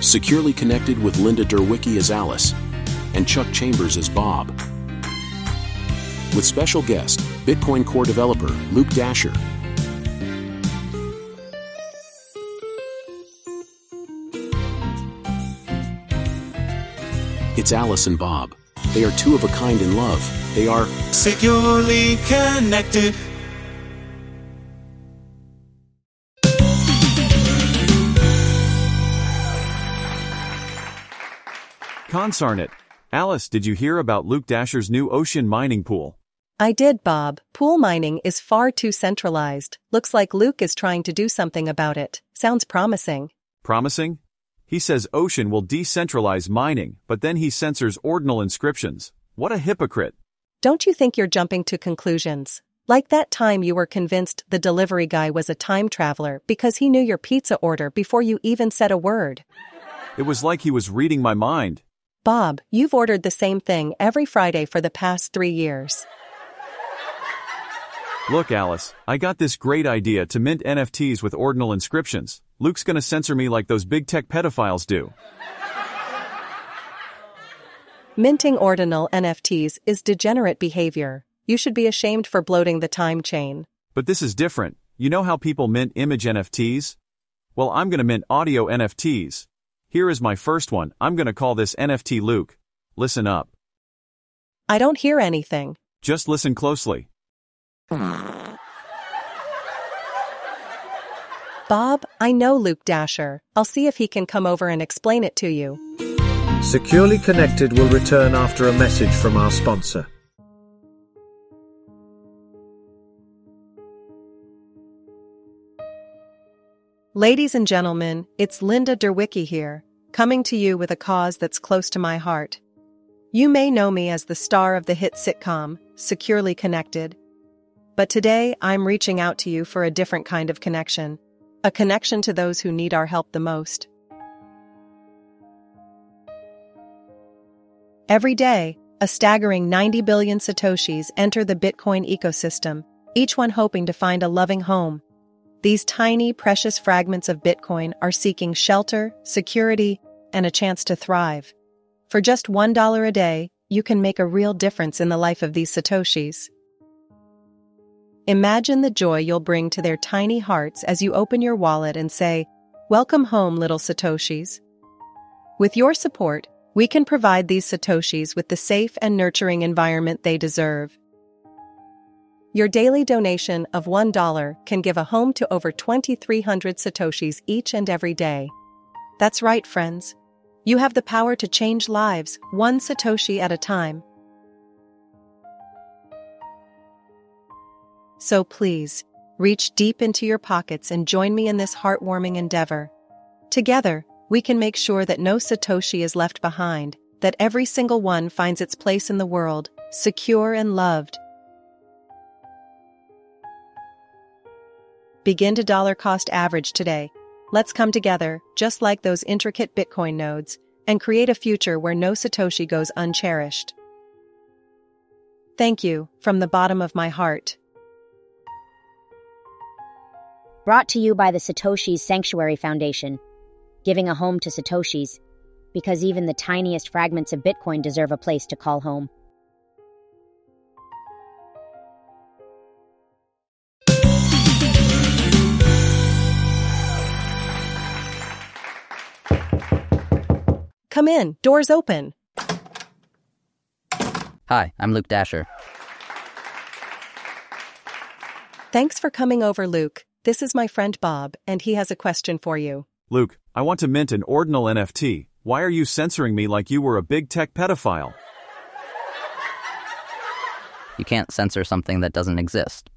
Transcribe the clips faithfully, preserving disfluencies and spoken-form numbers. Securely Connected with Linda Derwicki as Alice and Chuck Chambers as Bob. With special guest, Bitcoin Core developer Luke Dashjr. It's Alice and Bob. They are two of a kind in love. They are securely connected. Consarn it. Alice, did you hear about Luke Dashjr's new ocean mining pool? I did, Bob. Pool mining is far too centralized. Looks like Luke is trying to do something about it. Sounds promising. Promising? He says Ocean will decentralize mining, but then he censors ordinal inscriptions. What a hypocrite. Don't you think you're jumping to conclusions? Like that time you were convinced the delivery guy was a time traveler because he knew your pizza order before you even said a word. It was like he was reading my mind. Bob, you've ordered the same thing every Friday for the past three years. Look, Alice, I got this great idea to mint N F Ts with ordinal inscriptions. Luke's gonna censor me like those big tech pedophiles do. Minting ordinal N F Ts is degenerate behavior. You should be ashamed for bloating the time chain. But this is different. You know how people mint image N F Ts? Well, I'm gonna mint audio N F Ts. Here is my first one. I'm gonna call this N F T Luke. Listen up. I don't hear anything. Just listen closely. Bob, I know Luke Dashjr. I'll see if he can come over and explain it to you. Securely Connected will return after a message from our sponsor. Ladies and gentlemen, it's Linda Derwicki here, coming to you with a cause that's close to my heart. You may know me as the star of the hit sitcom, Securely Connected. But today, I'm reaching out to you for a different kind of connection. A connection to those who need our help the most. Every day, a staggering ninety billion Satoshis enter the Bitcoin ecosystem, each one hoping to find a loving home. These tiny, precious fragments of Bitcoin are seeking shelter, security, and a chance to thrive. For just one dollar a day, you can make a real difference in the life of these Satoshis. Imagine the joy you'll bring to their tiny hearts as you open your wallet and say, "Welcome home, little Satoshis." With your support, we can provide these Satoshis with the safe and nurturing environment they deserve. Your daily donation of one dollar can give a home to over twenty-three hundred Satoshis each and every day. That's right, friends. You have the power to change lives, one Satoshi at a time. So please, reach deep into your pockets and join me in this heartwarming endeavor. Together, we can make sure that no Satoshi is left behind, that every single one finds its place in the world, secure and loved. Begin to dollar cost average today. Let's come together, just like those intricate Bitcoin nodes, and create a future where no Satoshi goes uncherished. Thank you, from the bottom of my heart. Brought to you by the Satoshi's Sanctuary Foundation, giving a home to Satoshis, because even the tiniest fragments of Bitcoin deserve a place to call home. Come in, doors open. Hi, I'm Luke Dashjr. Thanks for coming over, Luke. This is my friend Bob, and he has a question for you. Luke, I want to mint an ordinal N F T. Why are you censoring me like you were a big tech pedophile? You can't censor something that doesn't exist.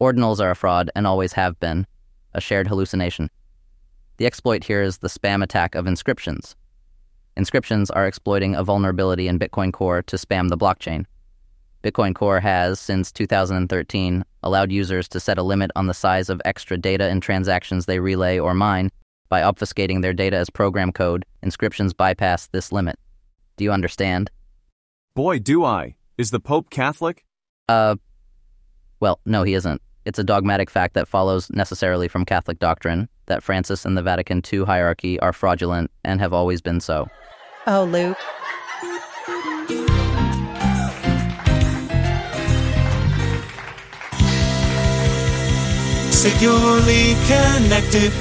Ordinals are a fraud and always have been, a shared hallucination. The exploit here is the spam attack of inscriptions. Inscriptions are exploiting a vulnerability in Bitcoin Core to spam the blockchain. Bitcoin Core has, since two thousand thirteen, allowed users to set a limit on the size of extra data and transactions they relay or mine. By obfuscating their data as program code, inscriptions bypass this limit. Do you understand? Boy, do I. Is the Pope Catholic? Uh, well, no, he isn't. It's a dogmatic fact that follows necessarily from Catholic doctrine that Francis and the Vatican two hierarchy are fraudulent and have always been so. Oh, Luke. Securely Connected.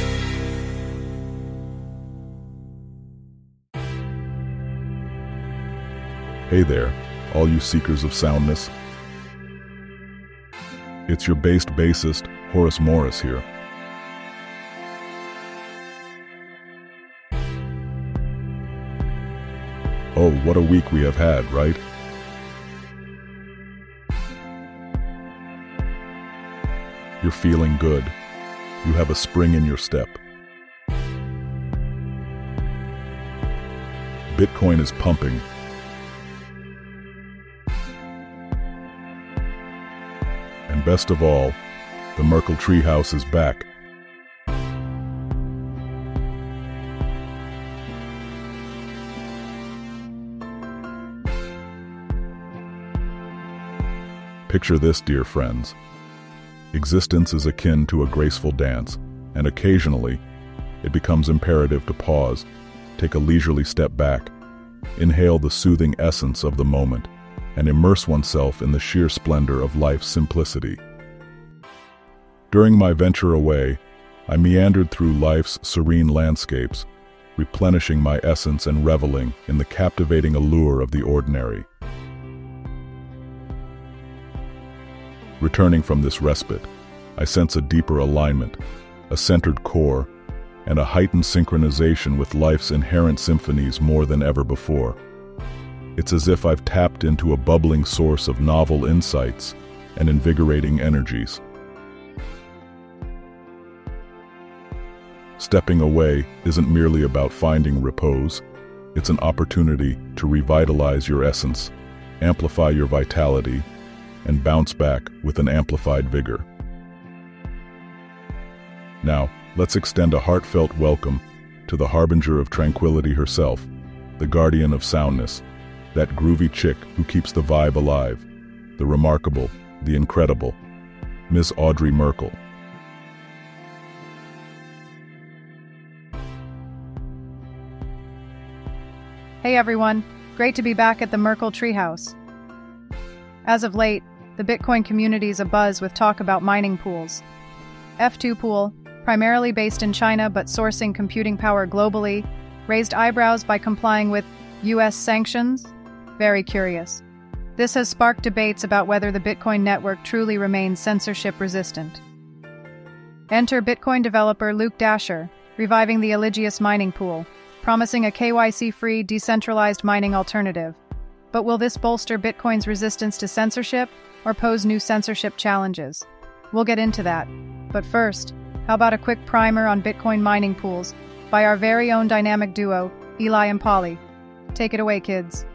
Hey there, all you seekers of soundness. It's your based bassist, Horace Morris here. Oh, what a week we have had, right? You're feeling good. You have a spring in your step. Bitcoin is pumping. And best of all, the Merkle Treehouse is back. Picture this, dear friends. Existence is akin to a graceful dance, and occasionally, it becomes imperative to pause, take a leisurely step back, inhale the soothing essence of the moment, and immerse oneself in the sheer splendor of life's simplicity. During my venture away, I meandered through life's serene landscapes, replenishing my essence and reveling in the captivating allure of the ordinary. Returning from this respite, I sense a deeper alignment, a centered core, and a heightened synchronization with life's inherent symphonies more than ever before. It's as if I've tapped into a bubbling source of novel insights and invigorating energies. Stepping away isn't merely about finding repose. It's an opportunity to revitalize your essence, amplify your vitality, and bounce back with an amplified vigor. Now, let's extend a heartfelt welcome to the harbinger of tranquility herself, the guardian of soundness, that groovy chick who keeps the vibe alive, the remarkable, the incredible, Miss Audrey Merkle. Hey everyone, great to be back at the Merkle Treehouse. As of late, the Bitcoin community is abuzz with talk about mining pools. F two Pool, primarily based in China but sourcing computing power globally, raised eyebrows by complying with U S sanctions. Very curious. This has sparked debates about whether the Bitcoin network truly remains censorship-resistant. Enter Bitcoin developer Luke Dashjr, reviving the Eligius mining pool, promising a K Y C-free, decentralized mining alternative. But will this bolster Bitcoin's resistance to censorship or pose new censorship challenges? We'll get into that. But first, how about a quick primer on Bitcoin mining pools by our very own dynamic duo, Eli and Polly. Take it away, kids.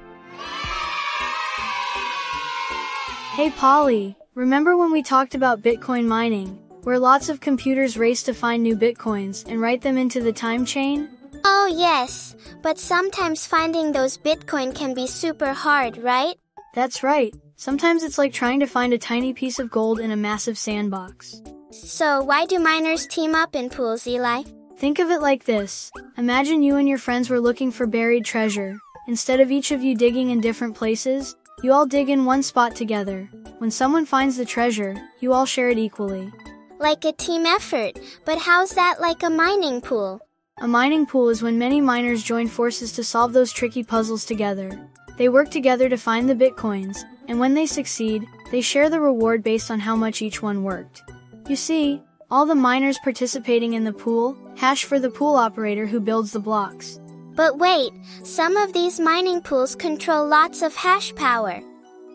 Hey, Polly, remember when we talked about Bitcoin mining, where lots of computers race to find new Bitcoins and write them into the time chain? Oh, yes, but sometimes finding those Bitcoin can be super hard, right? That's right. Sometimes it's like trying to find a tiny piece of gold in a massive sandbox. So why do miners team up in pools, Eli? Think of it like this. Imagine you and your friends were looking for buried treasure. Instead of each of you digging in different places, you all dig in one spot together. When someone finds the treasure, you all share it equally. Like a team effort, but how's that like a mining pool? A mining pool is when many miners join forces to solve those tricky puzzles together. They work together to find the Bitcoins, and when they succeed, they share the reward based on how much each one worked. You see, all the miners participating in the pool hash for the pool operator who builds the blocks. But wait, some of these mining pools control lots of hash power.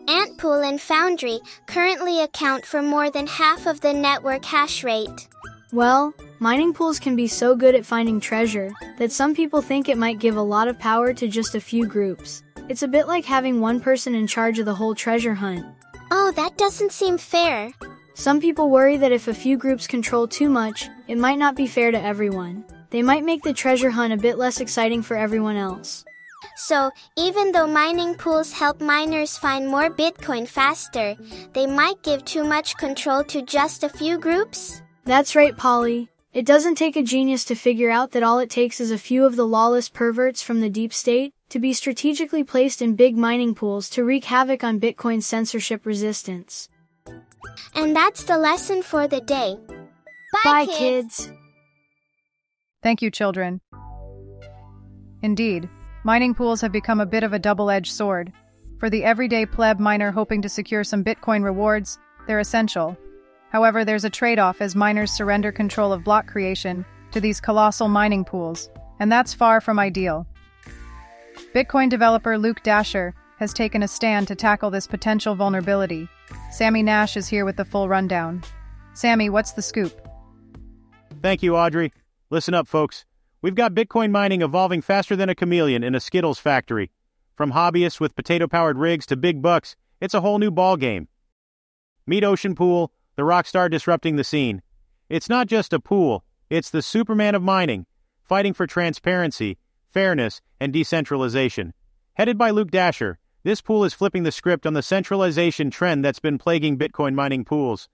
AntPool and Foundry currently account for more than half of the network hash rate. Well, mining pools can be so good at finding treasure that some people think it might give a lot of power to just a few groups. It's a bit like having one person in charge of the whole treasure hunt. Oh, that doesn't seem fair. Some people worry that if a few groups control too much, it might not be fair to everyone. They might make the treasure hunt a bit less exciting for everyone else. So, even though mining pools help miners find more Bitcoin faster, they might give too much control to just a few groups? That's right, Polly. It doesn't take a genius to figure out that all it takes is a few of the lawless perverts from the deep state to be strategically placed in big mining pools to wreak havoc on Bitcoin's censorship resistance. And that's the lesson for the day. Bye, Bye kids. kids! Thank you, children. Indeed, mining pools have become a bit of a double-edged sword. For the everyday pleb miner hoping to secure some Bitcoin rewards, they're essential. However, there's a trade-off as miners surrender control of block creation to these colossal mining pools, and that's far from ideal. Bitcoin developer Luke Dashjr has taken a stand to tackle this potential vulnerability. Sammy Nash is here with the full rundown. Sammy, what's the scoop? Thank you, Audrey. Listen up, folks. We've got Bitcoin mining evolving faster than a chameleon in a Skittles factory. From hobbyists with potato-powered rigs to big bucks, it's a whole new ballgame. Meet Ocean Pool, the rock star disrupting the scene. It's not just a pool, it's the Superman of mining, fighting for transparency, fairness, and decentralization. Headed by Luke Dashjr, this pool is flipping the script on the centralization trend that's been plaguing Bitcoin mining pools.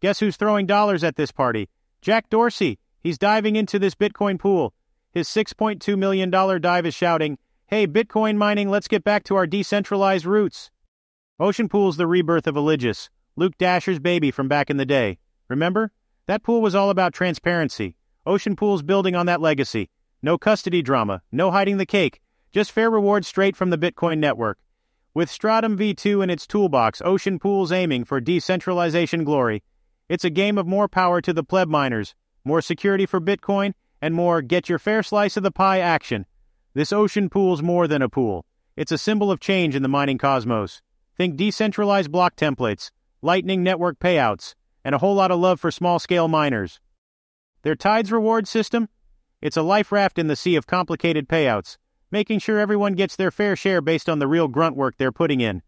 Guess who's throwing dollars at this party? Jack Dorsey. He's diving into this Bitcoin pool. His six point two million dollars dive is shouting, "Hey, Bitcoin mining, let's get back to our decentralized roots." Ocean Pool's the rebirth of Eligius, Luke Dashjr's baby from back in the day. Remember? That pool was all about transparency. Ocean Pool's building on that legacy. No custody drama, no hiding the cake, just fair rewards straight from the Bitcoin network. With Stratum v two in its toolbox, Ocean Pool's aiming for decentralization glory. It's a game of more power to the pleb miners, more security for Bitcoin, and more get-your-fair-slice-of-the-pie action. This Ocean Pool's more than a pool. It's a symbol of change in the mining cosmos. Think decentralized block templates, lightning network payouts, and a whole lot of love for small-scale miners. Their Tides reward system? It's a life raft in the sea of complicated payouts, making sure everyone gets their fair share based on the real grunt work they're putting in.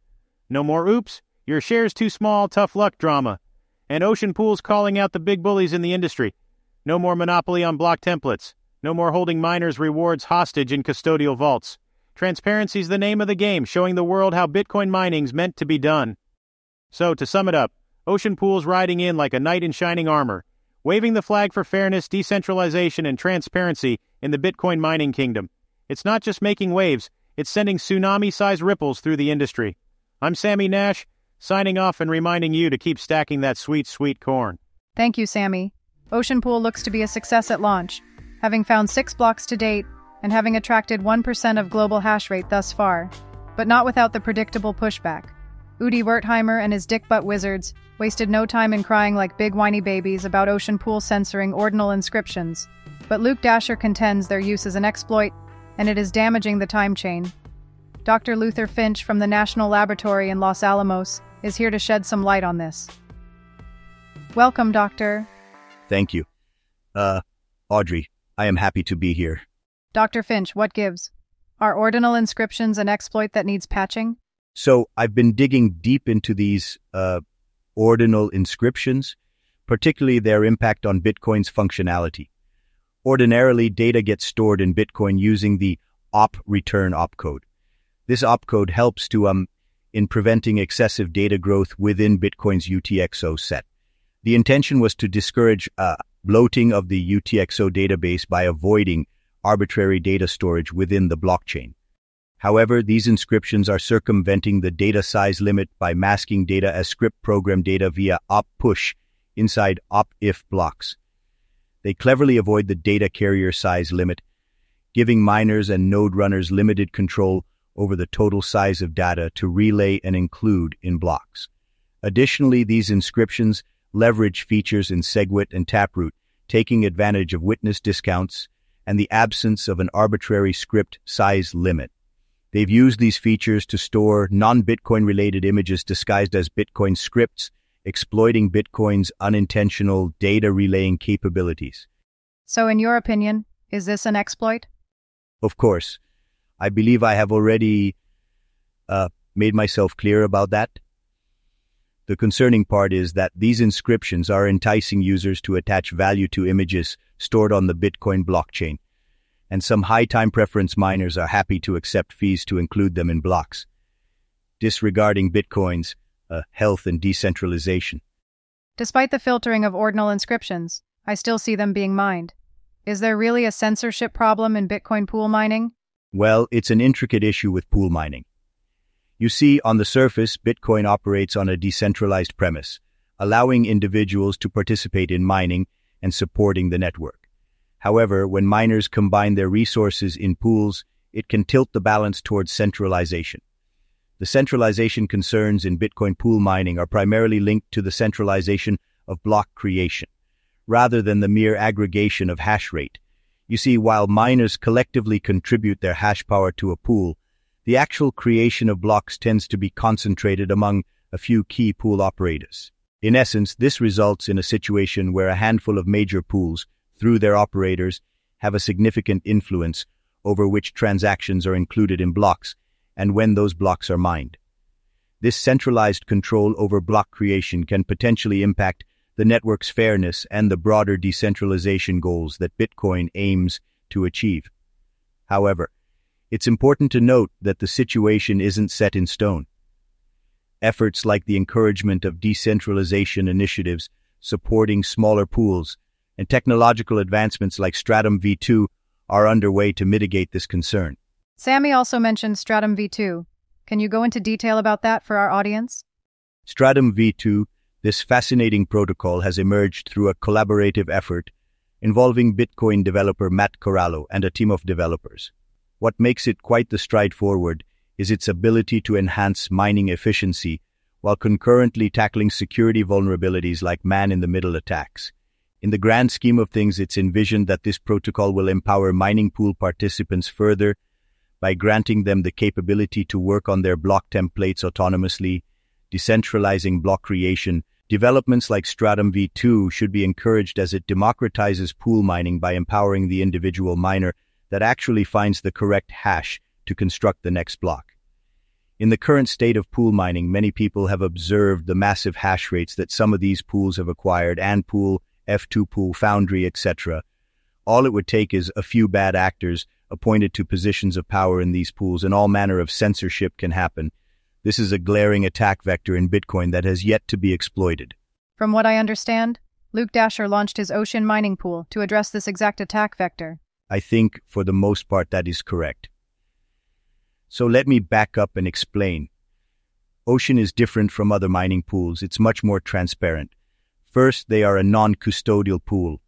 No more oops, your share's too small, tough luck drama. And Ocean Pool's calling out the big bullies in the industry. No more monopoly on block templates. No more holding miners' rewards hostage in custodial vaults. Transparency's the name of the game, showing the world how Bitcoin mining's meant to be done. So, to sum it up, Ocean Pool's riding in like a knight in shining armor, waving the flag for fairness, decentralization, and transparency in the Bitcoin mining kingdom. It's not just making waves, it's sending tsunami-sized ripples through the industry. I'm Sammy Nash, signing off and reminding you to keep stacking that sweet, sweet corn. Thank you, Sammy. Ocean Pool looks to be a success at launch, having found six blocks to date and having attracted one percent of global hash rate thus far, but not without the predictable pushback. Udi Wertheimer and his dick-butt wizards wasted no time in crying like big whiny babies about Ocean Pool censoring ordinal inscriptions, but Luke Dashjr contends their use is an exploit, and it is damaging the time chain. Doctor Luther Finch from the National Laboratory in Los Alamos is here to shed some light on this. Welcome, Doctor. Thank you. Uh, Audrey, I am happy to be here. Doctor Finch, what gives? Are ordinal inscriptions an exploit that needs patching? So, I've been digging deep into these uh, ordinal inscriptions, particularly their impact on Bitcoin's functionality. Ordinarily, data gets stored in Bitcoin using the op return opcode. This opcode helps to um in preventing excessive data growth within Bitcoin's U T X O set. The intention was to discourage uh, bloating of the U T X O database by avoiding arbitrary data storage within the blockchain. However, these inscriptions are circumventing the data size limit by masking data as script program data via op-push inside op-if blocks. They cleverly avoid the data carrier size limit, giving miners and node runners limited control over the total size of data to relay and include in blocks. Additionally, these inscriptions leverage features in SegWit and Taproot, taking advantage of witness discounts and the absence of an arbitrary script size limit. They've used these features to store non-Bitcoin-related images disguised as Bitcoin scripts, exploiting Bitcoin's unintentional data relaying capabilities. So in your opinion, is this an exploit? Of course. I believe I have already uh, made myself clear about that. The concerning part is that these inscriptions are enticing users to attach value to images stored on the Bitcoin blockchain, and some high-time preference miners are happy to accept fees to include them in blocks, disregarding Bitcoin's uh, health and decentralization. Despite the filtering of ordinal inscriptions, I still see them being mined. Is there really a censorship problem in Bitcoin pool mining? Well, it's an intricate issue with pool mining. You see, on the surface, Bitcoin operates on a decentralized premise, allowing individuals to participate in mining and supporting the network. However, when miners combine their resources in pools, it can tilt the balance towards centralization. The centralization concerns in Bitcoin pool mining are primarily linked to the centralization of block creation, rather than the mere aggregation of hash rate. You see, while miners collectively contribute their hash power to a pool, the actual creation of blocks tends to be concentrated among a few key pool operators. In essence, this results in a situation where a handful of major pools, through their operators, have a significant influence over which transactions are included in blocks and when those blocks are mined. This centralized control over block creation can potentially impact the network's fairness and the broader decentralization goals that Bitcoin aims to achieve. However, it's important to note that the situation isn't set in stone. Efforts like the encouragement of decentralization initiatives, supporting smaller pools, and technological advancements like Stratum v two are underway to mitigate this concern. Sammy also mentioned Stratum v two. Can you go into detail about that for our audience? Stratum v two, this fascinating protocol, has emerged through a collaborative effort involving Bitcoin developer Matt Corallo and a team of developers. What makes it quite the stride forward is its ability to enhance mining efficiency while concurrently tackling security vulnerabilities like man-in-the-middle attacks. In the grand scheme of things, it's envisioned that this protocol will empower mining pool participants further by granting them the capability to work on their block templates autonomously, decentralizing block creation. Developments like Stratum v two should be encouraged as it democratizes pool mining by empowering the individual miner that actually finds the correct hash to construct the next block. In the current state of pool mining, many people have observed the massive hash rates that some of these pools have acquired, AntPool, F two Pool, Foundry, et cetera. All it would take is a few bad actors appointed to positions of power in these pools, and all manner of censorship can happen. This is a glaring attack vector in Bitcoin that has yet to be exploited. From what I understand, Luke Dashjr launched his Ocean mining pool to address this exact attack vector. I think, for the most part, that is correct. So let me back up and explain. Ocean is different from other mining pools. It's much more transparent. First, they are a non-custodial pool.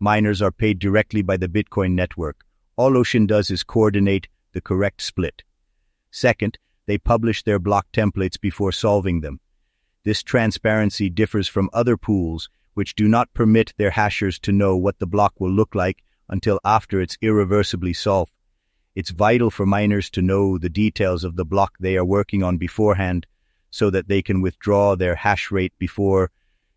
Miners are paid directly by the Bitcoin network. All Ocean does is coordinate the correct split. Second, they publish their block templates before solving them. This transparency differs from other pools, which do not permit their hashers to know what the block will look like until after it's irreversibly solved. It's vital for miners to know the details of the block they are working on beforehand so that they can withdraw their hash rate before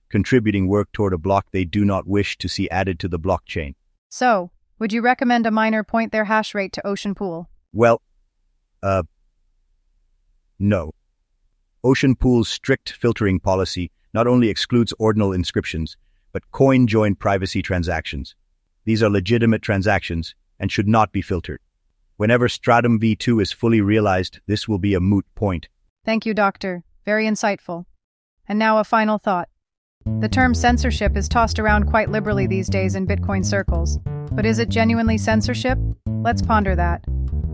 contributing work toward a block they do not wish to see added to the blockchain. So, would you recommend a miner point their hash rate to Ocean Pool? Well, uh, no. Ocean Pool's strict filtering policy not only excludes ordinal inscriptions, but coin-join privacy transactions. These are legitimate transactions and should not be filtered. Whenever Stratum v two is fully realized, this will be a moot point. Thank you, Doctor. Very insightful. And now a final thought. The term censorship is tossed around quite liberally these days in Bitcoin circles. But is it genuinely censorship? Let's ponder that.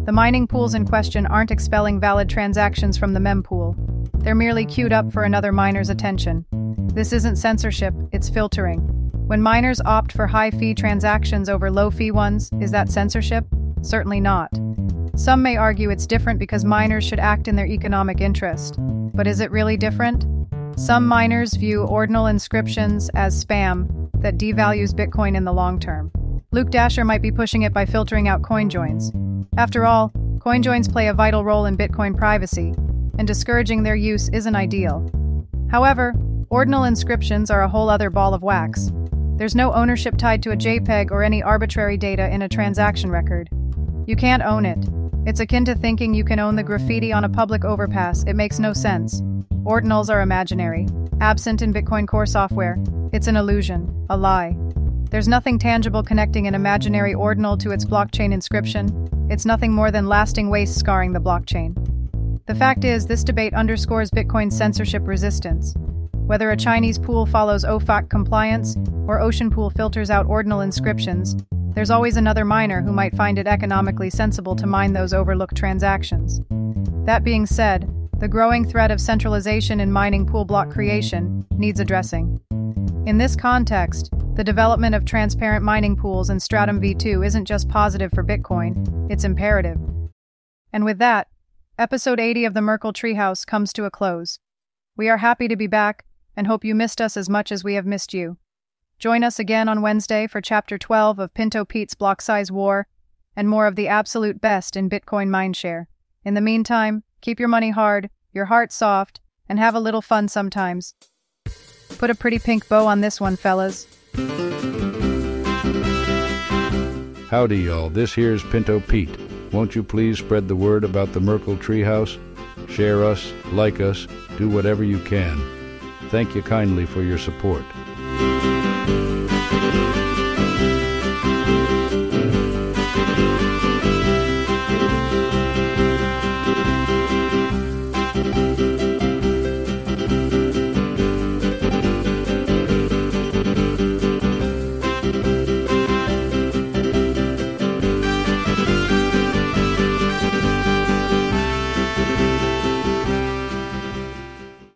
The mining pools in question aren't expelling valid transactions from the mempool. They're merely queued up for another miner's attention. This isn't censorship, it's filtering. When miners opt for high-fee transactions over low-fee ones, is that censorship? Certainly not. Some may argue it's different because miners should act in their economic interest. But is it really different? Some miners view ordinal inscriptions as spam that devalues Bitcoin in the long term. Luke Dashjr might be pushing it by filtering out coin joins. After all, coin joins play a vital role in Bitcoin privacy, and discouraging their use isn't ideal. However, ordinal inscriptions are a whole other ball of wax. There's no ownership tied to a JPEG or any arbitrary data in a transaction record. You can't own it. It's akin to thinking you can own the graffiti on a public overpass. It makes no sense. Ordinals are imaginary, absent in Bitcoin Core software. It's an illusion, a lie. There's nothing tangible connecting an imaginary ordinal to its blockchain inscription. It's nothing more than lasting waste scarring the blockchain. The fact is, this debate underscores Bitcoin's censorship resistance. Whether a Chinese pool follows O FAC compliance or Ocean Pool filters out ordinal inscriptions, there's always another miner who might find it economically sensible to mine those overlooked transactions. That being said, the growing threat of centralization in mining pool block creation needs addressing. In this context, the development of transparent mining pools and Stratum v two isn't just positive for Bitcoin, it's imperative. And with that, episode eighty of the Merkle Treehouse comes to a close. We are happy to be back, and hope you missed us as much as we have missed you. Join us again on Wednesday for Chapter twelve of Pinto Pete's Block Size War, and more of the absolute best in Bitcoin mindshare. In the meantime, keep your money hard, your heart soft, and have a little fun sometimes. Put a pretty pink bow on this one, fellas. Howdy, y'all. This here's Pinto Pete. Won't you please spread the word about the Merkle Treehouse? Share us, like us, do whatever you can. Thank you kindly for your support.